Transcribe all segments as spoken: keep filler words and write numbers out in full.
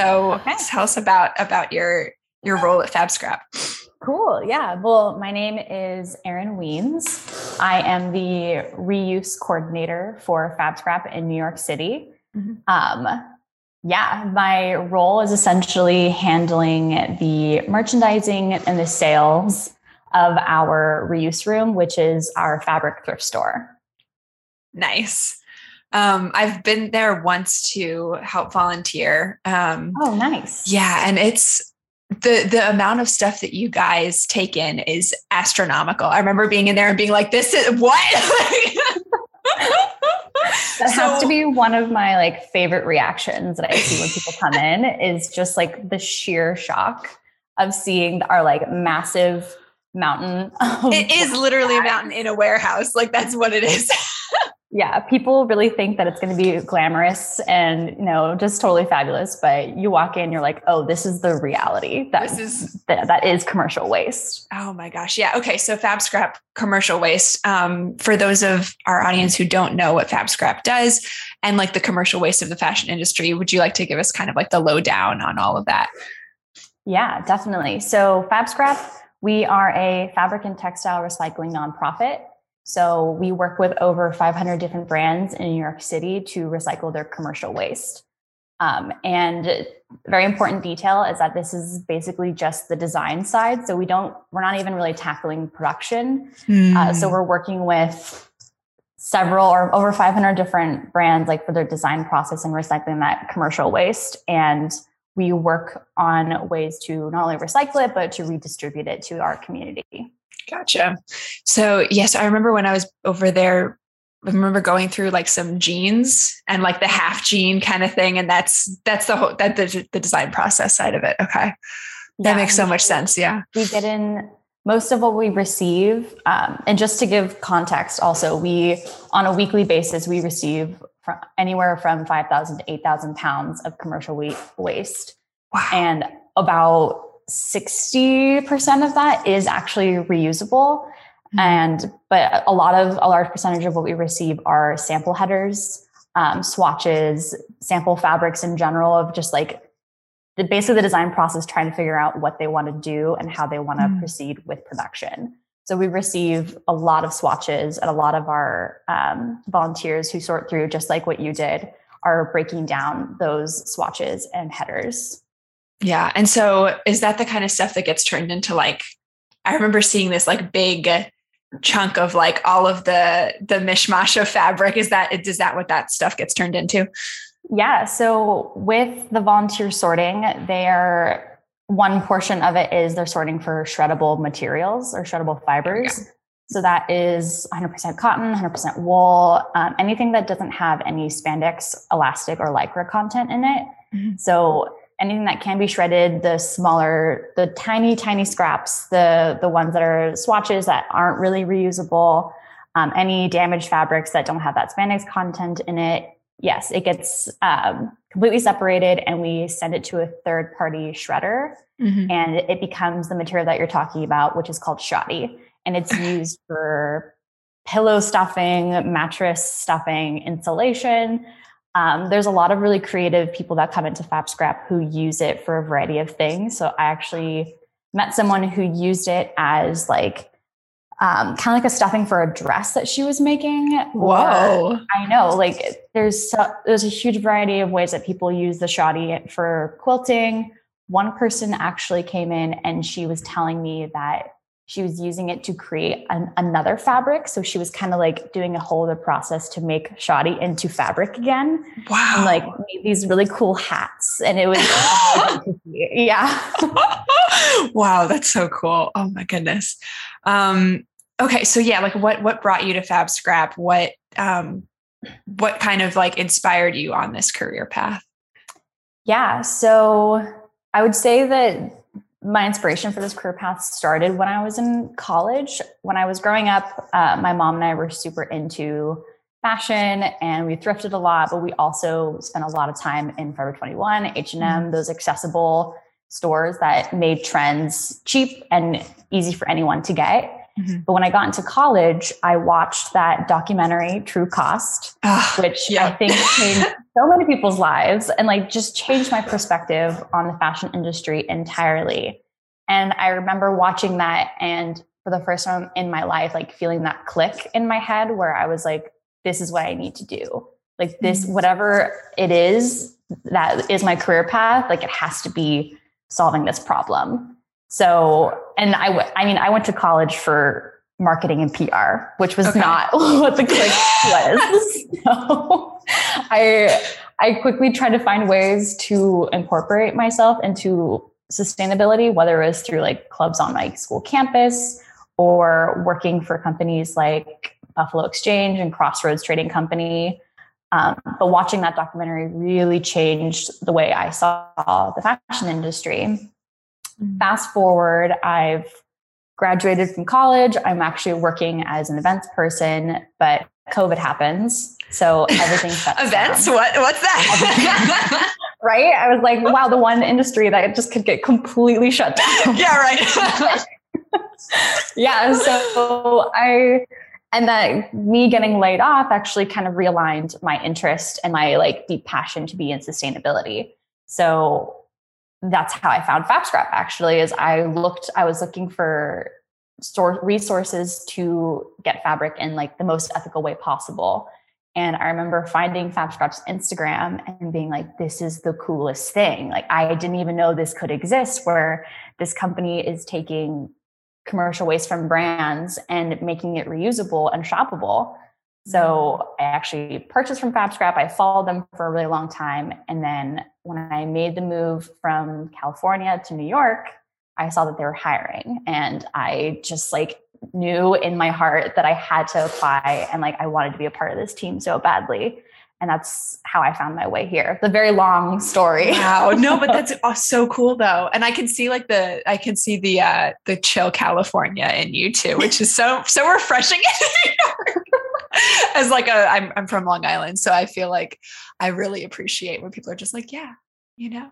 So okay. tell us about, about your, your role at FabScrap. Cool. Yeah. Well, my name is Erin Weins. I am the reuse coordinator for FabScrap in New York City. Mm-hmm. Um, yeah, my role is essentially handling the merchandising and the sales of our reuse room, which is our fabric thrift store. Nice. Um, I've been there once to help volunteer. Um, oh, nice. Yeah. And it's, The the amount of stuff that you guys take in is astronomical. I remember being in there and being like, this is what? That so, has to be one of my like favorite reactions that I see when people come in is just like the sheer shock of seeing our like massive mountain. It is literally bags. A mountain in a warehouse. Like that's what it is. Yeah, people really think that it's going to be glamorous and, you know, just totally fabulous. But you walk in, you're like, oh, this is the reality. That, this is th- that is commercial waste. Oh, my gosh. Yeah. Okay. So FabScrap, commercial waste. Um, for those of our audience who don't know what FabScrap does and like the commercial waste of the fashion industry, would you like to give us kind of like the lowdown on all of that? Yeah, definitely. So FabScrap, we are a fabric and textile recycling nonprofit. So we work with over five hundred different brands in New York City to recycle their commercial waste. Um, and a very important detail is that this is basically just the design side. So we don't, we're not even really tackling production. Mm. Uh, so we're working with several or over five hundred different brands, like for their design process and recycling that commercial waste. And we work on ways to not only recycle it, but to redistribute it to our community. Gotcha. So yes, I remember when I was over there, I remember going through like some jeans and like the half jean kind of thing. And that's, that's the whole, that the, the design process side of it. Okay. That yeah, makes so much sense. Yeah. We get in most of what we receive. Um, and just to give context also, we, on a weekly basis, we receive from anywhere from five thousand to eight thousand pounds of commercial waste. Wow. And about sixty percent of that is actually reusable. Mm-hmm. And, but a lot of, a large percentage of what we receive are sample headers, um, swatches, sample fabrics in general of just like the, basically the design process, trying to figure out what they want to do and how they want to mm-hmm. proceed with production. So we receive a lot of swatches and a lot of our, um, volunteers who sort through just like what you did are breaking down those swatches and headers. Yeah. And so is that the kind of stuff that gets turned into like, I remember seeing this like big chunk of like all of the, the mishmash of fabric. Is that, is that what that stuff gets turned into? Yeah. So with the volunteer sorting, they're one portion of it is they're sorting for shreddable materials or shreddable fibers. Yeah. So that is one hundred percent cotton, one hundred percent wool, um, anything that doesn't have any spandex, elastic, or Lycra content in it. Mm-hmm. So anything that can be shredded, the smaller, the tiny, tiny scraps, the the ones that are swatches that aren't really reusable, um, any damaged fabrics that don't have that spandex content in it. Yes, it gets um, completely separated and we send it to a third party shredder mm-hmm. and it becomes the material that you're talking about, which is called shoddy. And it's used for pillow stuffing, mattress stuffing, insulation. Um, there's a lot of really creative people that come into FabScrap who use it for a variety of things. So I actually met someone who used it as like, um, kind of like a stuffing for a dress that she was making. Whoa. Or, I know, like there's, so, there's a huge variety of ways that people use the shoddy for quilting. One person actually came in and she was telling me that she was using it to create an, another fabric. So she was kind of like doing a whole other process to make shoddy into fabric again. Wow. And like made these really cool hats. And it was, yeah. Wow. That's so cool. Oh my goodness. Um, okay. So yeah, like what, what brought you to FabScrap? What, um, what kind of like inspired you on this career path? Yeah. So I would say that my inspiration for this career path started when I was in college. When I was growing up, uh, my mom and I were super into fashion and we thrifted a lot, but we also spent a lot of time in Forever twenty-one, H and M, those accessible stores that made trends cheap and easy for anyone to get. Mm-hmm. But when I got into college, I watched that documentary, True Cost, oh, which yeah. I think changed so many people's lives and like just changed my perspective on the fashion industry entirely. And I remember watching that and for the first time in my life, like feeling that click in my head where I was like, this is what I need to do. Like this, whatever it is, that is my career path. Like it has to be solving this problem. So, and I, w- I mean, I went to college for marketing and P R, which was okay. not what the click was. So I, I quickly tried to find ways to incorporate myself into sustainability, whether it was through like clubs on my school campus or working for companies like Buffalo Exchange and Crossroads Trading Company. Um, but watching that documentary really changed the way I saw the fashion industry. Fast forward, I've graduated from college. I'm actually working as an events person, but COVID happens. So everything shuts events? down. What, what's that? Right? I was like, wow, the one industry that just could get completely shut down. Yeah, right. Yeah. So I... And that me getting laid off actually kind of realigned my interest and my like deep passion to be in sustainability. So that's how I found FabScrap actually, is I looked, I was looking for store resources to get fabric in like the most ethical way possible. And I remember finding FabScrap's Instagram and being like, this is the coolest thing. Like I didn't even know this could exist, where this company is taking commercial waste from brands and making it reusable and shoppable. So I actually purchased from FabScrap. I followed them for a really long time. And then when I made the move from California to New York, I saw that they were hiring. And I just like knew in my heart that I had to apply and like I wanted to be a part of this team so badly. And that's how I found my way here. The very long story. Wow. No, but that's oh, so cool though. And I can see like the, I can see the, uh, the chill California in you too, which is so, so refreshing. As like a, I'm, I'm from Long Island. So I feel like I really appreciate when people are just like, yeah, you know,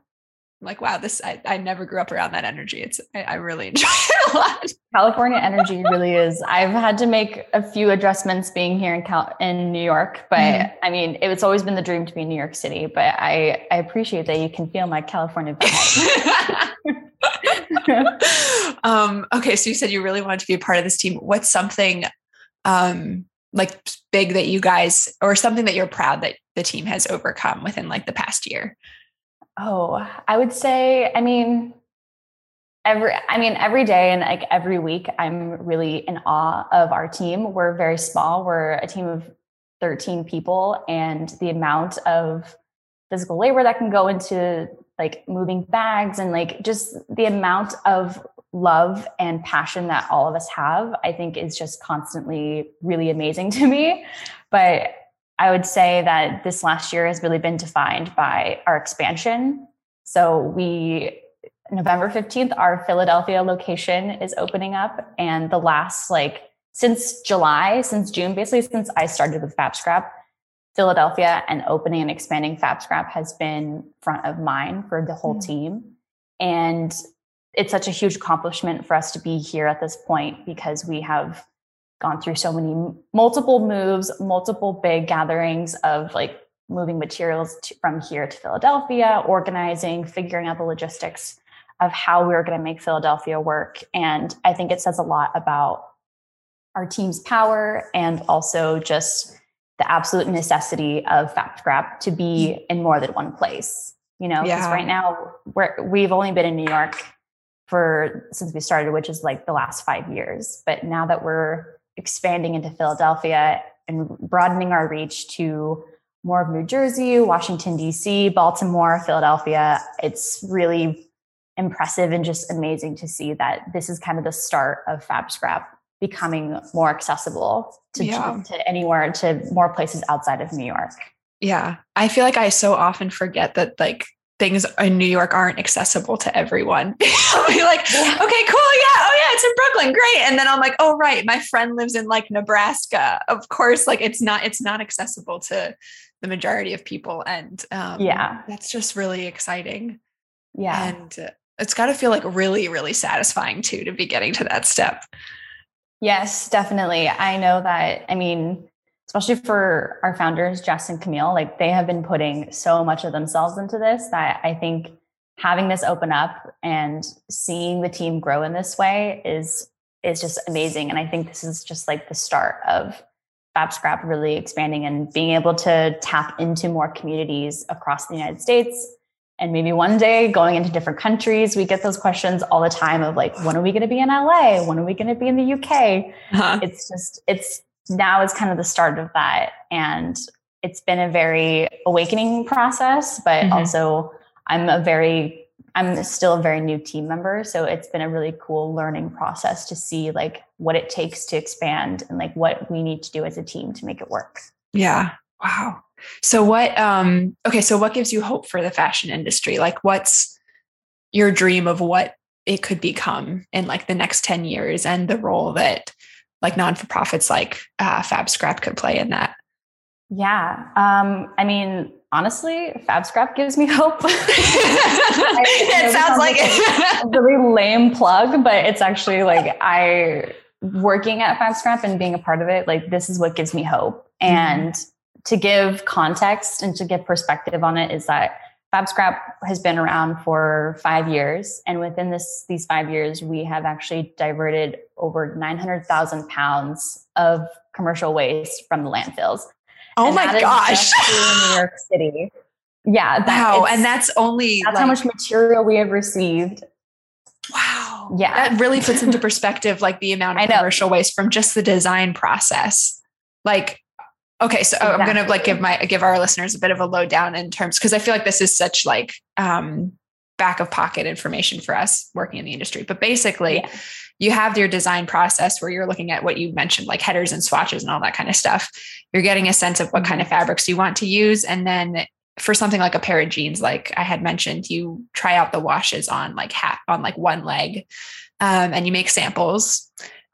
I'm like, wow, this, I, I never grew up around that energy. It's, I, I really enjoy it a lot. California energy really is. I've had to make a few adjustments being here in Cal in New York, but mm-hmm. I mean, it, it's always been the dream to be in New York City, but I, I appreciate that you can feel my California vibe. um, okay. So you said you really wanted to be a part of this team. What's something, um, like big that you guys, or something that you're proud that the team has overcome within like the past year? Oh, I would say, I mean, every, I mean, every day and like every week, I'm really in awe of our team. We're very small. We're a team of thirteen people, and the amount of physical labor that can go into like moving bags and like just the amount of love and passion that all of us have, I think is just constantly really amazing to me. But I would say that this last year has really been defined by our expansion. So we, November fifteenth, our Philadelphia location is opening up. And the last, like since July, since June, basically since I started with FabScrap, Philadelphia and opening and expanding FabScrap has been front of mind for the whole mm-hmm. team. And it's such a huge accomplishment for us to be here at this point, because we have gone through so many multiple moves, multiple big gatherings of like moving materials to, from here to Philadelphia, organizing, figuring out the logistics of how we were going to make Philadelphia work. And I think it says a lot about our team's power and also just the absolute necessity of FabScrap to be in more than one place, you know, because yeah. right now we're, we've only been in New York for, since we started, which is like the last five years. But now that we're expanding into Philadelphia and broadening our reach to more of New Jersey, Washington, D C, Baltimore, Philadelphia, it's really impressive and just amazing to see that this is kind of the start of FabScrap becoming more accessible to, yeah. to anywhere, to more places outside of New York. Yeah. I feel like I so often forget that like things in New York aren't accessible to everyone. I'll be like, yeah. okay, cool. Yeah. Oh yeah. It's in Brooklyn. Great. And then I'm like, oh, right. My friend lives in like Nebraska. Of course. Like it's not, it's not accessible to the majority of people. And um, yeah, that's just really exciting. Yeah. And uh, it's got to feel like really, really satisfying too, to be getting to that step. Yes, definitely. I know that, I mean, especially for our founders, Jess and Camille, like they have been putting so much of themselves into this that I think having this open up and seeing the team grow in this way is, is just amazing. And I think this is just like the start of FabScrap really expanding and being able to tap into more communities across the United States. And maybe one day going into different countries, we get those questions all the time of like, when are we going to be in L A? When are we going to be in the U K? Uh-huh. It's just, it's now is kind of the start of that. And it's been a very awakening process, but mm-hmm. also I'm a very, I'm still a very new team member. So it's been a really cool learning process to see like what it takes to expand and like what we need to do as a team to make it work. Yeah. Wow. So what, um, okay. So what gives you hope for the fashion industry? Like what's your dream of what it could become in like the next ten years and the role that like non-for-profits like uh, FabScrap could play in that? Yeah. Um, I mean, honestly, FabScrap gives me hope. I, it sounds like it. A really lame plug, but it's actually like I working at FabScrap and being a part of it. Like this is what gives me hope. Mm-hmm. And to give context and to give perspective on it is that FabScrap has been around for five years. And within this, these five years, we have actually diverted over nine hundred thousand pounds of commercial waste from the landfills. Oh and my gosh. In New York City. Yeah. That wow. And that's only that's like, how much material we have received. Wow. Yeah. That really puts into perspective, like the amount of commercial waste from just the design process. Like, okay. So exactly. I'm going to like give my, give our listeners a bit of a lowdown in terms, cause I feel like this is such like, um, back of pocket information for us working in the industry, but basically yeah. you have your design process where you're looking at what you mentioned, like headers and swatches and all that kind of stuff. You're getting a sense of what kind of fabrics you want to use. And then for something like a pair of jeans, like I had mentioned, you try out the washes on like hat on like one leg, um, and you make samples.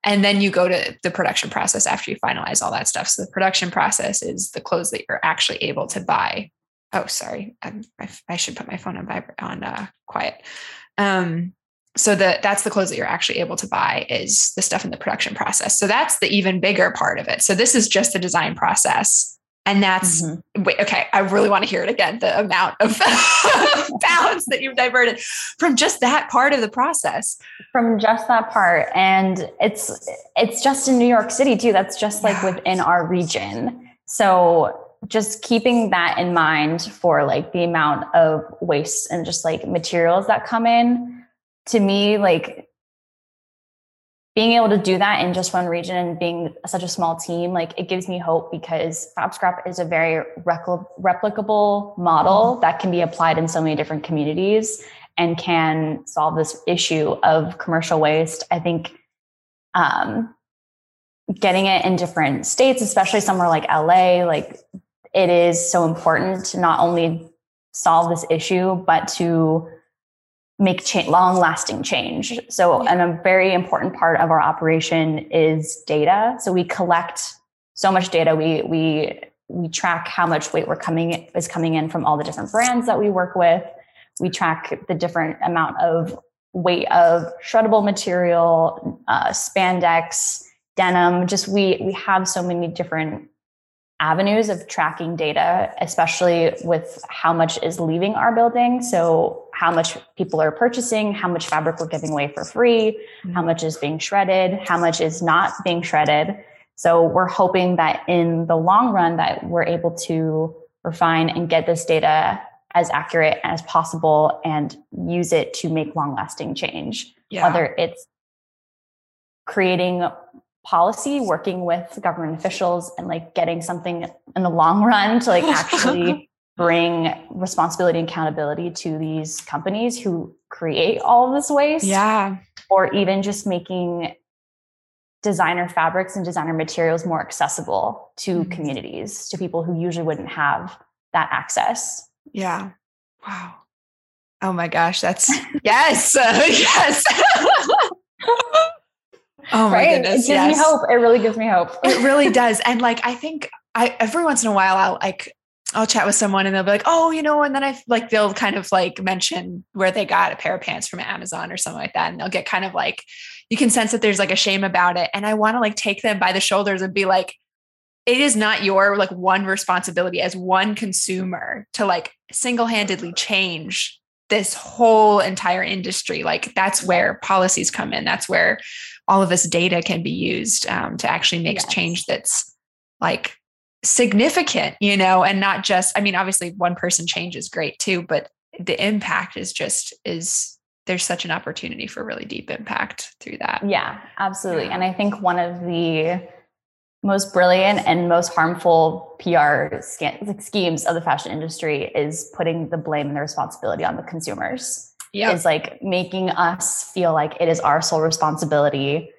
And then you go to the production process after you finalize all that stuff. So the production process is the clothes that you're actually able to buy. Oh, sorry. I, I should put my phone on vibra- on uh, quiet. Um, so the, that's the clothes that you're actually able to buy is the stuff in the production process. So that's the even bigger part of it. So this is just the design process. And that's, mm-hmm. wait, okay, I really want to hear it again. The amount of pounds that you've diverted from just that part of the process. From just that part. And it's, it's just in New York City too. That's just like within our region. So just keeping that in mind for like the amount of waste and just like materials that come in, to me, like being able to do that in just one region and being such a small team, like it gives me hope because FabScrap is a very repl- replicable model that can be applied in so many different communities and can solve this issue of commercial waste. I think um, getting it in different states, especially somewhere like L A, like it is so important to not only solve this issue, but to make change, long-lasting change. So, and a very important part of our operation is data. So we collect so much data. We we we track how much weight we're coming is coming in from all the different brands that we work with. We track the different amount of weight of shreddable material, uh, spandex, denim. Just we we have so many different avenues of tracking data, especially with how much is leaving our building. So how much people are purchasing, how much fabric we're giving away for free, mm-hmm. how much is being shredded, how much is not being shredded. So we're hoping that in the long run that we're able to refine and get this data as accurate as possible and use it to make long-lasting change, yeah. whether it's creating policy, working with government officials and like getting something in the long run to like actually bring responsibility and accountability to these companies who create all of this waste. Yeah. Or even just making designer fabrics and designer materials more accessible to mm-hmm. communities, to people who usually wouldn't have that access. Yeah. Wow. Oh my gosh. That's yes. Uh, yes. Oh my right? goodness. It gives yes. me hope. It really gives me hope. It really does. And like, I think I, every once in a while, I'll like, I'll chat with someone and they'll be like, oh, you know, and then I like, they'll kind of like mention where they got a pair of pants from Amazon or something like that. And they'll get kind of like, you can sense that there's like a shame about it. And I want to like take them by the shoulders and be like, it is not your like one responsibility as one consumer to like single-handedly change this whole entire industry. Like that's where policies come in. That's where all of this data can be used um, to actually make yes. change that's like significant, you know, and not just, I mean, obviously one person change is great too, but the impact is just, is there's such an opportunity for really deep impact through that. Yeah, absolutely. Yeah. And I think one of the most brilliant and most harmful P R schemes of the fashion industry is putting the blame and the responsibility on the consumers. Yeah. It's like making us feel like it is our sole responsibility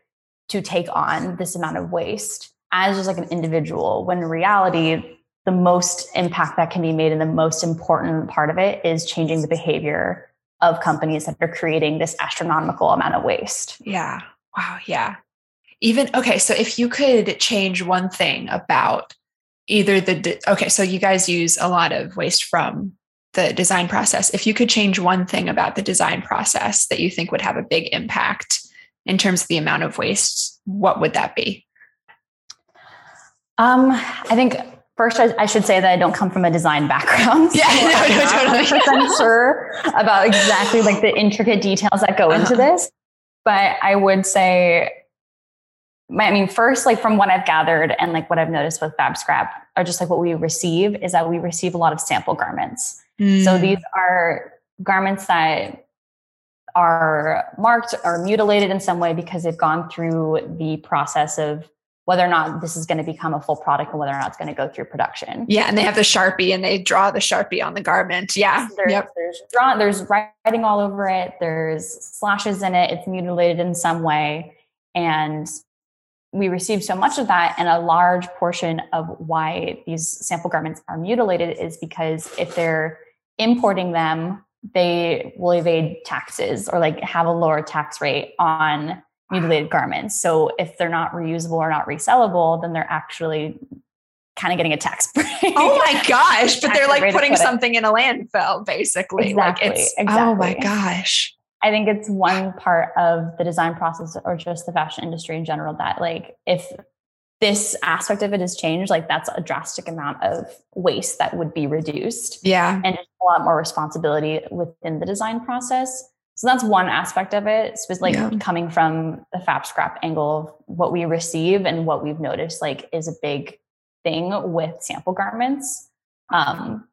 to take on this amount of waste as just like an individual, when in reality, the most impact that can be made and the most important part of it is changing the behavior of companies that are creating this astronomical amount of waste. Yeah. Wow. Yeah. Even, okay, so if you could change one thing about either the, okay, so you guys use a lot of waste from the design process. If you could change one thing about the design process that you think would have a big impact in terms of the amount of waste, what would that be? Um, I think first I, I should say that I don't come from a design background. So yeah, no, no, totally. I'm not one hundred percent sure about exactly like the intricate details that go uh-huh. into this, but I would say... I mean, first, like from what I've gathered and like what I've noticed with FabScrap or just like what we receive is that we receive a lot of sample garments. Mm. So these are garments that are marked or mutilated in some way because they've gone through the process of whether or not this is going to become a full product and whether or not it's going to go through production. Yeah. And they have the Sharpie and they draw the Sharpie on the garment. Yeah. There's, yep. there's, draw, there's writing all over it. There's slashes in it. It's mutilated in some way. And we receive so much of that, and a large portion of why these sample garments are mutilated is because if they're importing them, they will evade taxes or like have a lower tax rate on mutilated garments. So if they're not reusable or not resellable, then they're actually kind of getting a tax break. Oh my gosh. But they're like putting put something it. in a landfill, basically. Exactly, like it's, exactly. Oh my gosh. I think it's one part of the design process or just the fashion industry in general that like if this aspect of it is changed, like that's a drastic amount of waste that would be reduced. Yeah. And a lot more responsibility within the design process. So that's one aspect of it. So it's like yeah. coming from the FabScrap angle of what we receive and what we've noticed like is a big thing with sample garments. Um,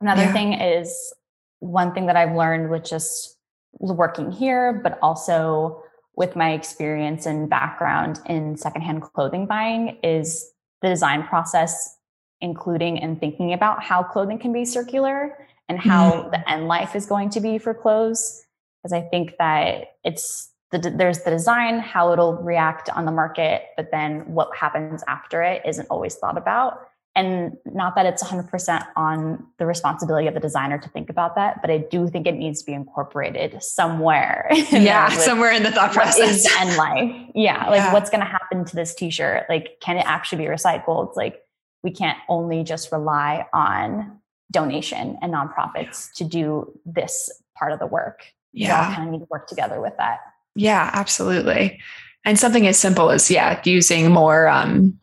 another yeah. thing is one thing that I've learned with just working here, but also with my experience and background in secondhand clothing buying is the design process, including and thinking about how clothing can be circular and how mm-hmm. the end life is going to be for clothes. Because I think that it's the, there's the design, how it'll react on the market, but then what happens after it isn't always thought about. And not that it's one hundred percent on the responsibility of the designer to think about that, but I do think it needs to be incorporated somewhere. In yeah, somewhere in the thought process. And life. Yeah, like yeah. what's going to happen to this t-shirt? Like, can it actually be recycled? It's like, we can't only just rely on donation and nonprofits to do this part of the work. Yeah. We all kind of need to work together with that. Yeah, absolutely. And something as simple as, yeah, using more... Um,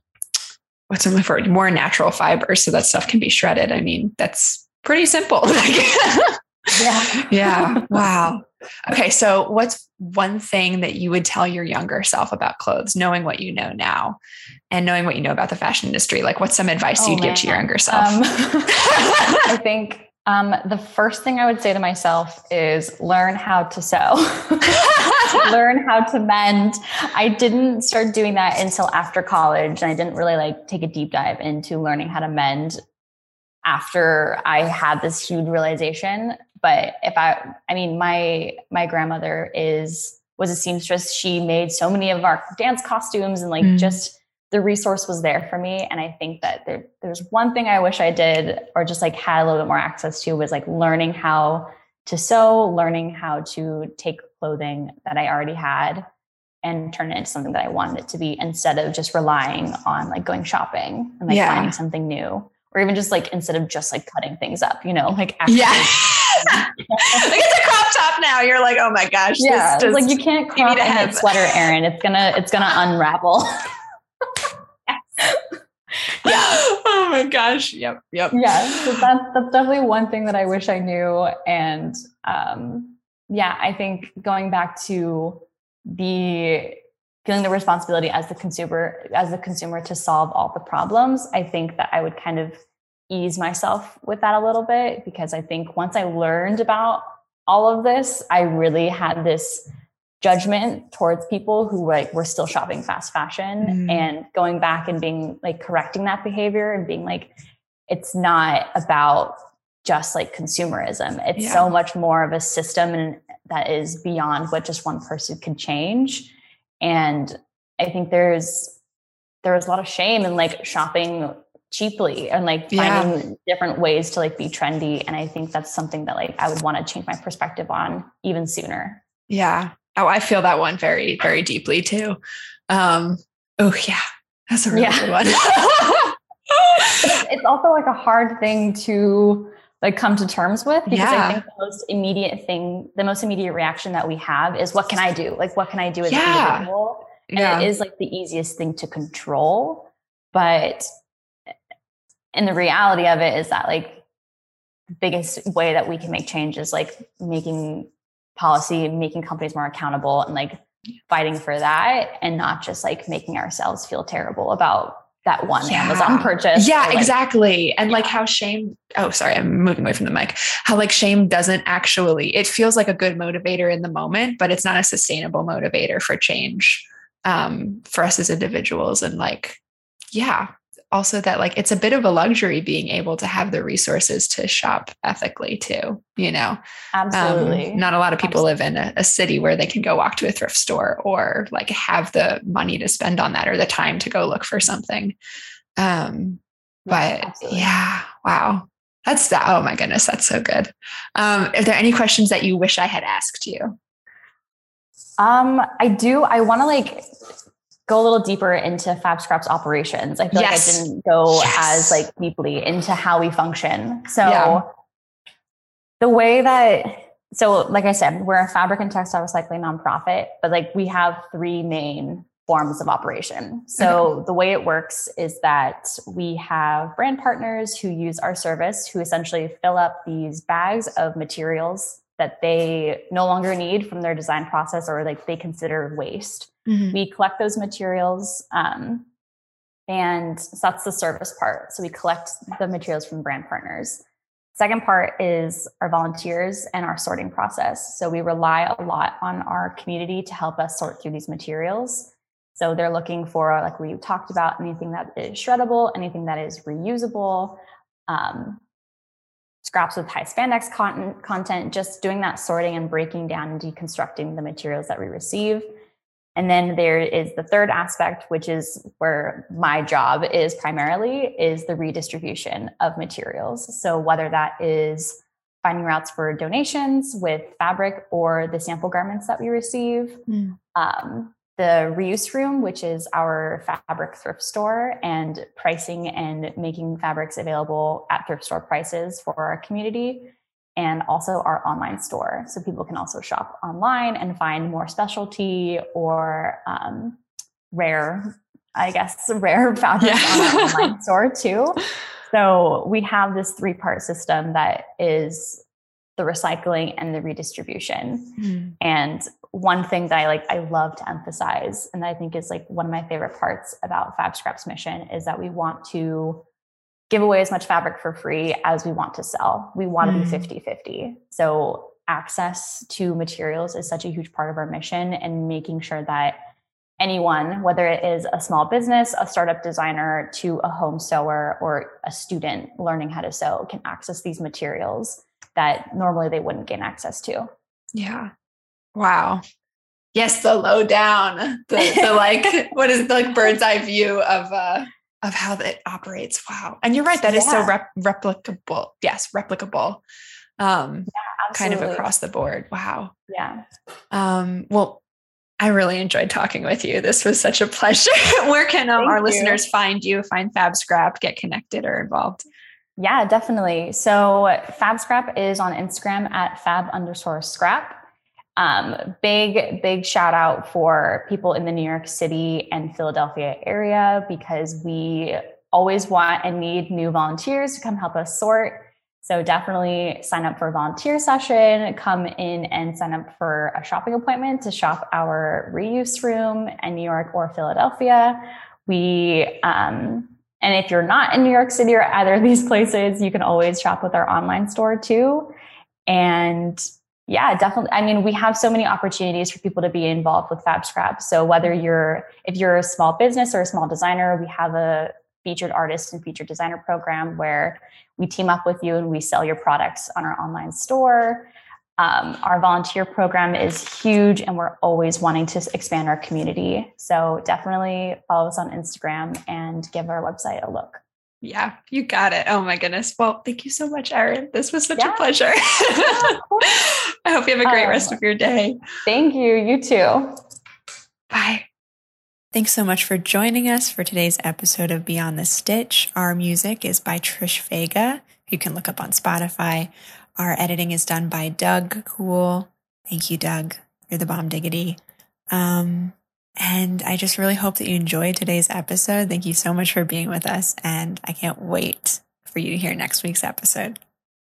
what's in my for more natural fibers so that stuff can be shredded. I mean, that's pretty simple. yeah. Yeah. Wow. Okay. So what's one thing that you would tell your younger self about clothes, knowing what you know now and knowing what you know about the fashion industry? Like what's some advice oh, you'd man. give to your younger self? Um, I think um, the first thing I would say to myself is learn how to sew. Learn how to mend. I didn't start doing that until after college. And I didn't really like take a deep dive into learning how to mend after I had this huge realization. But if I, I mean, my, my grandmother is, was a seamstress. She made so many of our dance costumes and like mm. just the resource was there for me. And I think that there, there's one thing I wish I did or just like had a little bit more access to was like learning how to sew, learning how to take clothing that I already had and turn it into something that I wanted it to be instead of just relying on like going shopping and like yeah. finding something new or even just like, instead of just like cutting things up, you know, like, actually. Yeah. Like it's a crop top now. You're like, oh my gosh. Yeah. This does, like you can't crop a have... sweater, Erin. It's gonna, it's gonna unravel. Yeah. Oh my gosh. Yep. Yep. Yeah. So that's, that's definitely one thing that I wish I knew. And, um, yeah, I think going back to the feeling the responsibility as the consumer, as the consumer to solve all the problems, I think that I would kind of ease myself with that a little bit, because I think once I learned about all of this, I really had this judgment towards people who like were still shopping fast fashion, mm-hmm. and going back and being like correcting that behavior and being like, it's not about just like consumerism. It's yeah. so much more of a system and that is beyond what just one person can change. And I think there's, there was a lot of shame in like shopping cheaply and like finding yeah. different ways to like be trendy. And I think that's something that like, I would want to change my perspective on even sooner. Yeah. Oh, I feel that one very, very deeply too. Um, oh yeah, that's a really yeah. good one. it's, it's also like a hard thing to like come to terms with, because yeah. I think the most immediate thing, the most immediate reaction that we have is what can I do? Like, what can I do as yeah. an individual? And yeah. it is like the easiest thing to control. But, and the reality of it is that like the biggest way that we can make change is like making policy and making companies more accountable and like fighting for that, and not just like making ourselves feel terrible about that one yeah. Amazon purchase. Yeah, like, exactly. And yeah. like how shame, oh, sorry, I'm moving away from the mic. How like shame doesn't actually, it feels like a good motivator in the moment, but it's not a sustainable motivator for change um, for us as individuals. And like, yeah, also that like, it's a bit of a luxury being able to have the resources to shop ethically too, you know? Absolutely. Um, not a lot of people Absolutely. live in a, a city where they can go walk to a thrift store or like have the money to spend on that or the time to go look for something. Um, yeah, but absolutely. yeah, wow. That's the, oh my goodness. That's so good. Um, are there any questions that you wish I had asked you? Um, I do. I want to like go a little deeper into FabScrap's operations. I feel yes. like I didn't go yes. as like deeply into how we function. So yeah. the way that, so like I said, we're a fabric and textile recycling nonprofit, but like we have three main forms of operation. So okay. the way it works is that we have brand partners who use our service, who essentially fill up these bags of materials that they no longer need from their design process, or like they consider waste. Mm-hmm. We collect those materials, um, and so that's the service part. So we collect the materials from brand partners. Second part is our volunteers and our sorting process. So we rely a lot on our community to help us sort through these materials. So they're looking for, like we talked about, anything that is shreddable, anything that is reusable, um, scraps with high spandex content, content, just doing that sorting and breaking down and deconstructing the materials that we receive. And then there is the third aspect, which is where my job is primarily, is the redistribution of materials. So whether that is finding routes for donations with fabric or the sample garments that we receive, mm. um, the reuse room, which is our fabric thrift store, and pricing and making fabrics available at thrift store prices for our community, and also our online store. So people can also shop online and find more specialty or um, rare, I guess, rare fabrics yeah. on our online store too. So we have this three-part system that is the recycling and the redistribution. Mm. And one thing that I like, I love to emphasize, and I think is like one of my favorite parts about FabScrap's mission, is that we want to give away as much fabric for free as we want to sell. We want to be fifty fifty. So access to materials is such a huge part of our mission, and making sure that anyone, whether it is a small business, a startup designer, to a home sewer or a student learning how to sew, can access these materials that normally they wouldn't gain access to. Yeah. Wow. Yes. The lowdown, the, the like, what is the like bird's eye view of, uh, of how that operates. Wow. And you're right. That yeah. is so rep- replicable. Yes. Replicable. Um, yeah, kind of across the board. Wow. Yeah. Um, well, I really enjoyed talking with you. This was such a pleasure. Where can um, our you. listeners find you, find FabScrap, get connected or involved? Yeah, definitely. So FabScrap is on Instagram at fab underscore scrap. Um, big, big shout out for people in the New York City and Philadelphia area, because we always want and need new volunteers to come help us sort. So definitely sign up for a volunteer session, come in and sign up for a shopping appointment to shop our reuse room in New York or Philadelphia. We, um, and if you're not in New York City or either of these places, you can always shop with our online store too. And yeah, definitely. I mean, we have so many opportunities for people to be involved with FabScrap. So whether you're, if you're a small business or a small designer, we have a featured artist and featured designer program where we team up with you and we sell your products on our online store. Um, our volunteer program is huge and we're always wanting to expand our community. So definitely follow us on Instagram and give our website a look. Yeah, you got it. Oh my goodness. Well, thank you so much, Erin. This was such yeah. a pleasure. Yeah, I hope you have a great um, rest of your day. Thank you. You too. Bye. Thanks so much for joining us for today's episode of Beyond the Stitch. Our music is by Trish Vega, who you can look up on Spotify. Our editing is done by Doug Cool. Thank you, Doug. You're the bomb diggity. Um, and I just really hope that you enjoyed today's episode. Thank you so much for being with us, and I can't wait for you to hear next week's episode.